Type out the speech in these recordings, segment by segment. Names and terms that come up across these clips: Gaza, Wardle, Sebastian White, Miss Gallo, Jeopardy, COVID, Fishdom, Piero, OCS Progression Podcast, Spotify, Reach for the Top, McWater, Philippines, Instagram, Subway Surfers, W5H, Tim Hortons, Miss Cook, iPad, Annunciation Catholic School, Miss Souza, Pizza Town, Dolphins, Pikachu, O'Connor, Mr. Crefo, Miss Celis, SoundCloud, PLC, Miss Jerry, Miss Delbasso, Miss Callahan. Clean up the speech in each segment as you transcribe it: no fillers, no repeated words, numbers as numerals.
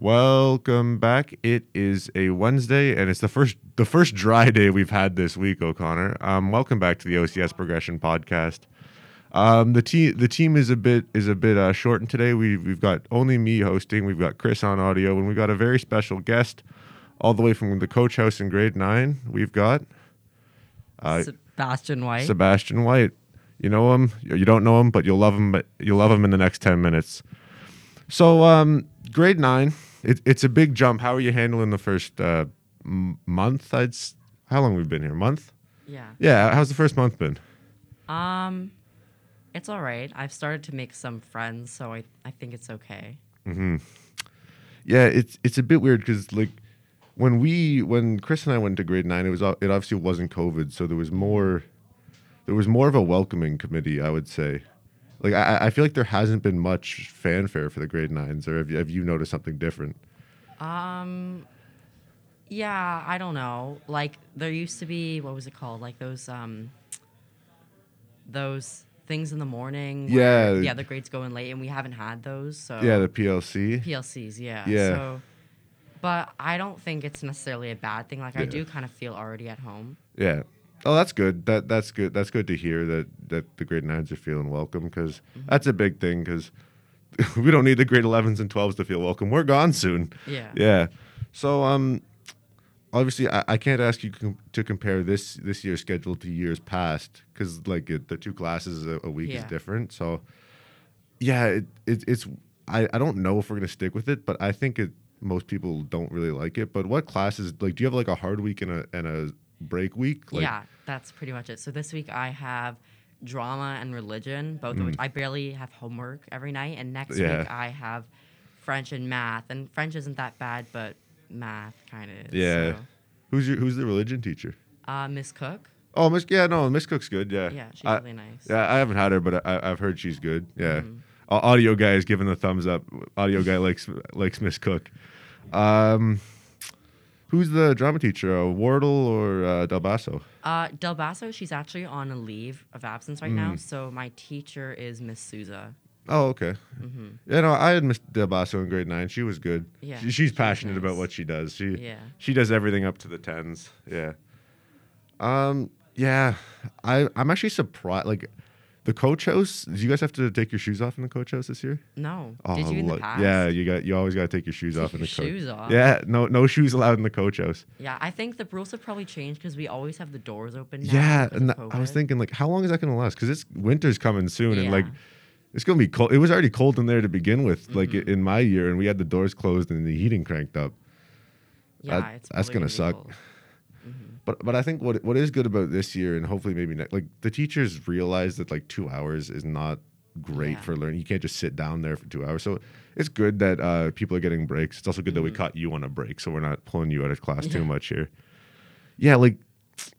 Welcome back. It is a Wednesday, and it's the first dry day we've had this week, O'Connor. Welcome back to the OCS Progression Podcast. The team is a bit shortened today. We've got only me hosting. We've got Chris on audio, and we've got a very special guest all the way from the coach house in grade 9. We've got Sebastian White. You know him. You don't know him, but you'll love him. But you'll love him in the next 10 minutes. So grade 9. It's a big jump. How are you handling the first month? How long we've been here? Month? Yeah. Yeah. How's the first month been? It's all right. I've started to make some friends, so I think it's okay. Mm-hmm. Yeah. It's a bit weird because like when Chris and I went to grade 9, it obviously wasn't COVID, so there was more of a welcoming committee, I would say. Like I feel like there hasn't been much fanfare for the grade 9s, or have you noticed something different? Yeah, I don't know. Like there used to be, what was it called? Like those things in the morning. Yeah. Where, yeah, the grades go in late, and we haven't had those. So yeah, the PLCs. Yeah. So, but I don't think it's necessarily a bad thing. Like I do kind of feel already at home. Yeah. Oh, that's good. That's good. That's good to hear that the grade 9s are feeling welcome, because that's a big thing, because we don't need the grade 11s and 12s to feel welcome. We're gone soon. Yeah. Yeah. So obviously I can't ask you to compare this year's schedule to years past, because like the two classes a week is different. So yeah, it's I don't know if we're gonna stick with it, but I think most people don't really like it. But what classes, like, do you have like a hard week and a break week? Like, yeah, that's pretty much it. So this week I have drama and religion, both of which I barely have homework every night. And next week I have French and math. And French isn't that bad, but math kind of is. Yeah. So. Who's the religion teacher? Miss Cook. Oh, Miss Cook's good. Yeah. Yeah, she's really nice. Yeah, I haven't had her, but I've heard she's good. Yeah. Mm-hmm. Audio guy is giving the thumbs up. Audio guy likes Miss Cook. Who's the drama teacher, Wardle or Delbasso? Delbasso, she's actually on a leave of absence right now, so my teacher is Miss Souza. Oh, okay. Mm-hmm. Yeah, no, I had Miss Delbasso in grade 9. She was good. Yeah, she's passionate about what she does. She does everything up to the 10s. Yeah. Yeah, I'm actually surprised. Like, the coach house, do you guys have to take your shoes off in the coach house this year? No. Oh, did you in the past? Yeah, you always got to take your shoes off in the coach. Shoes off. Yeah, no shoes allowed in the coach house. Yeah, I think the rules have probably changed because we always have the doors open now. Yeah, and I was thinking, like, how long is that going to last? Because winter's coming soon, and like it's going to be cold. It was already cold in there to begin with, like in my year, and we had the doors closed and the heating cranked up. Yeah, that's going to suck. Mm-hmm. But I think what is good about this year, and hopefully maybe next, like the teachers realize that like 2 hours is not great for learning. You can't just sit down there for 2 hours. So it's good that people are getting breaks. It's also good that we caught you on a break, so we're not pulling you out of class too much here. Yeah, like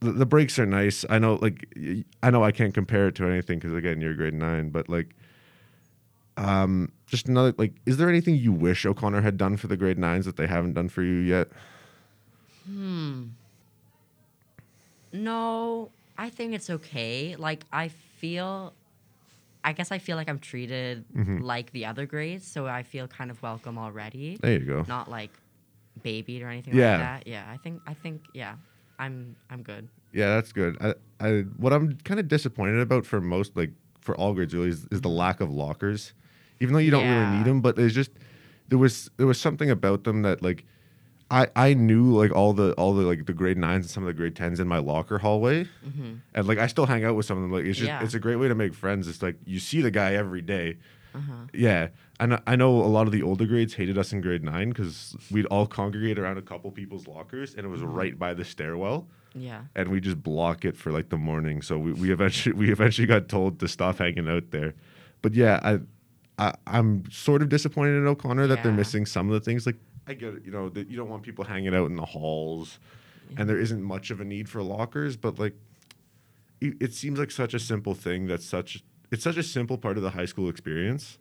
the breaks are nice. I know I can't compare it to anything because again you're grade 9, but like just another, like, is there anything you wish O'Connor had done for the grade 9s that they haven't done for you yet? No, I think it's okay. Like, I guess I feel like I'm treated like the other grades, so I feel kind of welcome already. There you go. Not like babied or anything like that. Yeah, I think I'm good. Yeah, that's good. I what I'm kind of disappointed about for most, like for all grades really, is the lack of lockers, even though you don't really need them. But there's just there was something about them that like. I knew like all the like the grade 9s and some of the grade 10s in my locker hallway, and like I still hang out with some of them. Like it's just it's a great way to make friends. It's like you see the guy every day. Yeah, and I know a lot of the older grades hated us in grade 9 because we'd all congregate around a couple people's lockers, and it was right by the stairwell. Yeah, and we just block it for like the morning. So we eventually got told to stop hanging out there. But yeah, I'm sort of disappointed in O'Connor that they're missing some of the things like. I get it, you know, that you don't want people hanging out in the halls, and there isn't much of a need for lockers. But like, it seems like such a simple thing it's such a simple part of the high school experience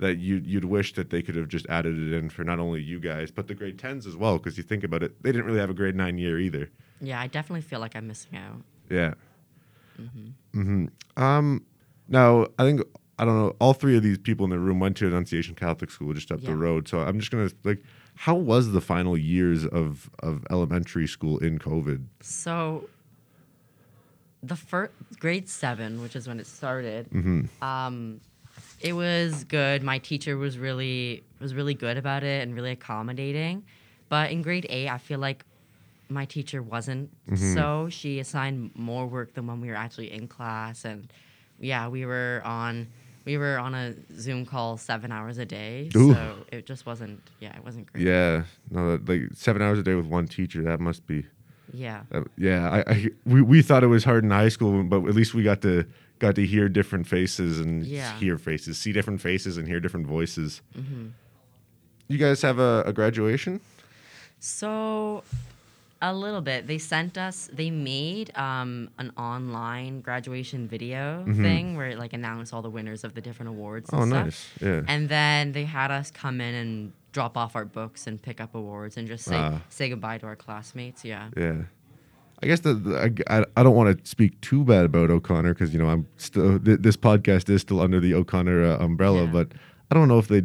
that you'd wish that they could have just added it in for not only you guys but the grade 10s as well. Because you think about it, they didn't really have a grade 9 year either. Yeah, I definitely feel like I'm missing out. Yeah. Now I think I don't know, all three of these people in the room went to Annunciation Catholic School just up the road. So I'm just going to, like, how was the final years of elementary school in COVID? So the first grade 7, which is when it started, it was good. My teacher was really good about it and really accommodating. But in grade 8, I feel like my teacher wasn't. So she assigned more work than when we were actually in class. And yeah, we were on a Zoom call 7 hours a day. Ooh. So it just wasn't, it wasn't great. Yeah, no, like 7 hours a day with one teacher, that must be. Yeah. We thought it was hard in high school, but at least we got to hear different faces and see different faces and hear different voices. You guys have a graduation? So a little bit. They made an online graduation video thing where it like announced all the winners of the different awards and stuff. Nice. Yeah. And then they had us come in and drop off our books and pick up awards and just say goodbye to our classmates. Yeah. Yeah. I guess I don't want to speak too bad about O'Connor because, you know, I'm still this podcast is still under the O'Connor umbrella, but I don't know if they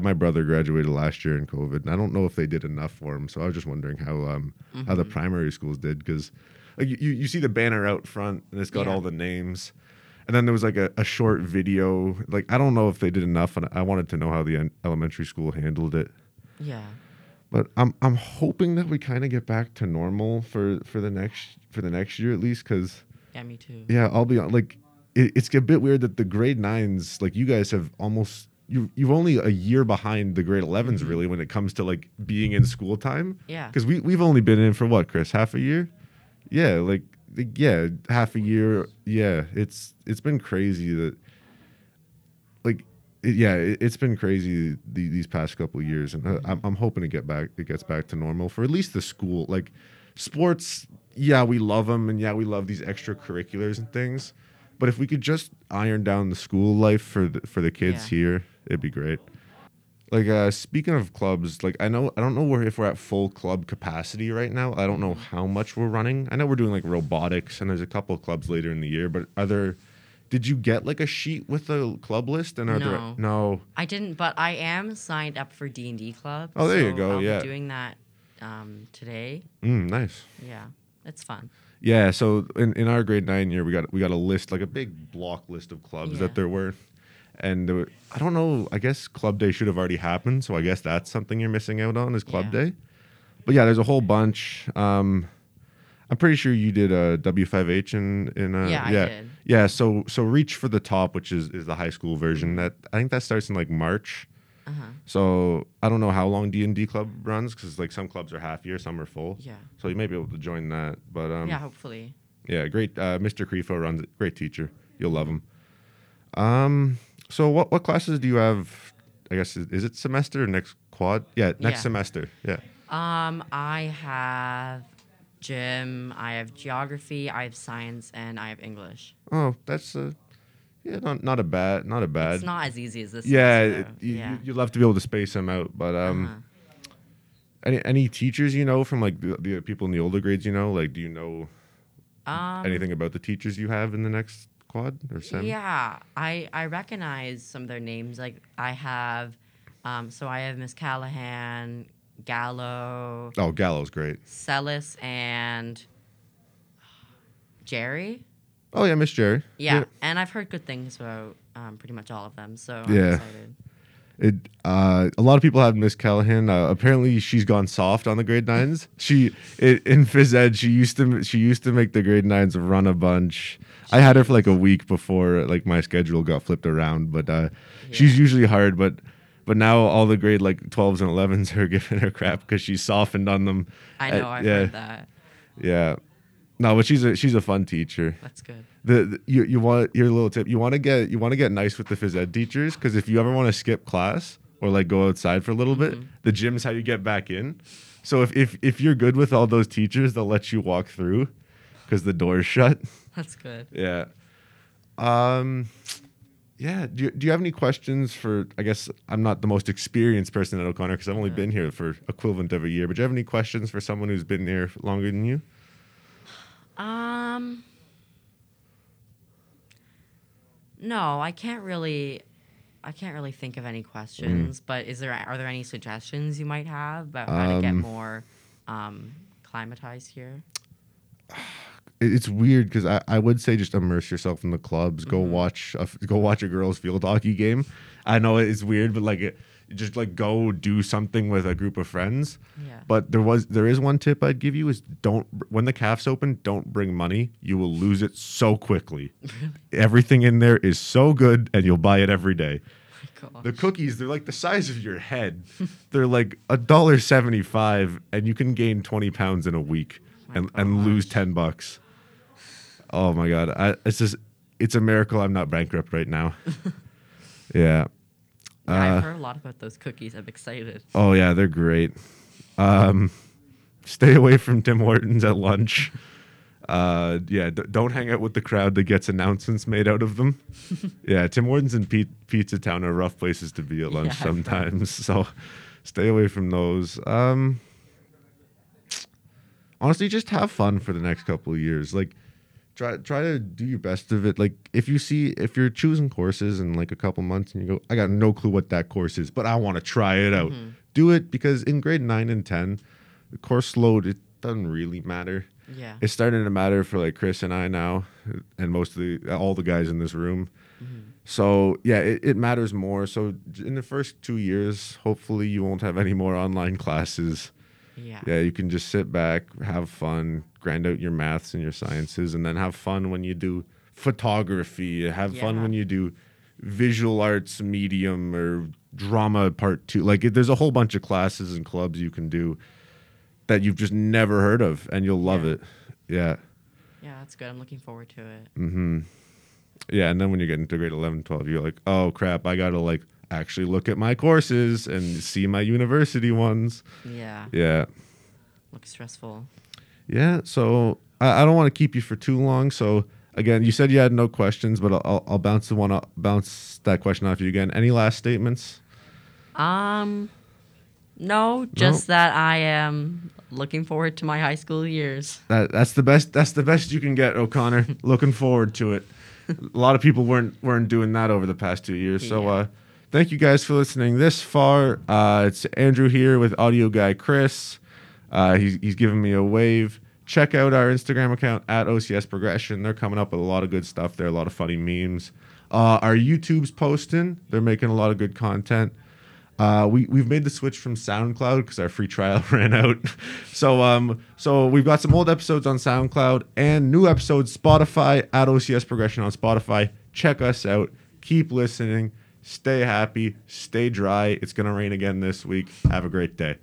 my brother graduated last year in COVID, and I don't know if they did enough for him. So I was just wondering how the primary schools did, because like, you see the banner out front and it's got all the names, and then there was like a short video. Like, I don't know if they did enough, and I wanted to know how the elementary school handled it. Yeah. But I'm hoping that we kind of get back to normal for the next year at least, because me too. Yeah, I'll be on, like it's a bit weird that the grade 9s, like you guys have almost you've only a year behind the grade 11s really when it comes to like being in school time. Yeah, because we've only been in for what, Chris, half a year? Yeah, half a year. Yeah, it's been crazy that like. It's been crazy these past couple of years, and I'm hoping it gets back to normal for at least the school. Like sports, we love them, and we love these extracurriculars and things. But if we could just iron down the school life for the kids here, it'd be great. Like speaking of clubs, like I don't know if we're at full club capacity right now. I don't know how much we're running. I know we're doing like robotics, and there's a couple of clubs later in the year, but other. Did you get like a sheet with a club list? And No, I didn't. But I am signed up for D&D club. Oh, there you go. I'll be doing that today. Nice. Yeah, it's fun. Yeah. So in our grade 9 year, we got a list, like a big block list of clubs that there were, and I don't know. I guess club day should have already happened. So I guess that's something you're missing out on is club day. But yeah, there's a whole bunch. I'm pretty sure you did a W5H I did. Yeah, so Reach for the Top, which is the high school version. That I think that starts in like March. So I don't know how long D&D club runs, because like some clubs are half year, some are full. Yeah. So you may be able to join that, but hopefully. Yeah, great. Mr. Crefo runs it. Great teacher. You'll love him. So what classes do you have? I guess is it semester or next quad? Yeah, next semester. Yeah. I have. Gym, I have geography, I have science, and I have English. Oh, that's not a bad. It's not as easy as this. Yeah, you'd love to be able to space them out. But any teachers you know from like the people in the older grades, you know, like do you know anything about the teachers you have in the next quad or sem? Yeah, I recognize some of their names. Like I have, I have Miss Callahan. Gallo. Oh, Gallo's great. Celis and Jerry. Oh, yeah, Miss Jerry. Yeah, and I've heard good things about pretty much all of them, so I'm excited. A lot of people have Miss Callahan. Apparently, she's gone soft on the grade 9s. In phys ed, she used to make the grade 9s run a bunch. I had her for like a week before like my schedule got flipped around, but she's usually hard, But now all the grade like 12s and 11s are giving her crap because she's softened on them. I know, I've heard that. Yeah, no, but she's a fun teacher. That's good. You want your little tip? You want to get nice with the phys ed teachers, because if you ever want to skip class or like go outside for a little bit, the gym's how you get back in. So if you're good with all those teachers, they'll let you walk through because the door's shut. That's good. Yeah. Yeah. Do you have any questions for, I guess I'm not the most experienced person at O'Connor because I've only been here for equivalent of a year, but do you have any questions for someone who's been here longer than you? No, I can't really think of any questions. Mm. But are there any suggestions you might have about how to get more climatized here? It's weird because I would say just immerse yourself in the clubs. Mm-hmm. Go watch a girls' field hockey game. I know it's weird, but just go do something with a group of friends. Yeah. But there is one tip I'd give you is when the CAF's open, don't bring money. You will lose it so quickly. Everything in there is so good, and you'll buy it every day. Oh my gosh. The cookies, they're like the size of your head. They're like $1.75, and you can gain 20 pounds in a week and lose $10. Oh my God! It's a miracle I'm not bankrupt right now. Yeah. I've heard a lot about those cookies. I'm excited. Oh, yeah, they're great. Stay away from Tim Hortons at lunch. Don't hang out with the crowd that gets announcements made out of them. Yeah, Tim Hortons and Pizza Town are rough places to be at lunch sometimes. So stay away from those. Honestly, just have fun for the next couple of years. Try to do your best of it. If you're choosing courses in a couple months and you go, I got no clue what that course is, but I want to try it out. Mm-hmm. Do it, because in grade 9 and 10, the course load, it doesn't really matter. Yeah, it's starting to matter for Chris and I now, and mostly all the guys in this room. Mm-hmm. So yeah, it matters more. So in the first 2 years, hopefully you won't have any more online classes. Yeah, you can just sit back, have fun, grind out your maths and your sciences, and then have fun when you do photography. Have fun when you do visual arts medium or drama part 2. There's a whole bunch of classes and clubs you can do that you've just never heard of, and you'll love it. Yeah. Yeah, that's good. I'm looking forward to it. Mm-hmm. Yeah, and then when you get into grade 11, 12, you're like, oh, crap, I got to, actually look at my courses and see my university ones. Yeah. Looks stressful. Yeah, so I don't want to keep you for too long. So again, you said you had no questions, but I'll bounce that question off you again. Any last statements? No, just that I am looking forward to my high school years. That's the best you can get, O'Connor. Looking forward to it. A lot of people weren't doing that over the past 2 years. Yeah. So thank you guys for listening this far. It's Andrew here with Audio Guy Chris. He's giving me a wave. Check out our Instagram account at OCS Progression. They're coming up with a lot of good stuff there, a lot of funny memes. Our YouTube's posting. They're making a lot of good content. We've made the switch from SoundCloud because our free trial ran out. So we've got some old episodes on SoundCloud and new episodes Spotify at OCS Progression on Spotify. Check us out. Keep listening. Stay happy, stay dry. It's going to rain again this week. Have a great day.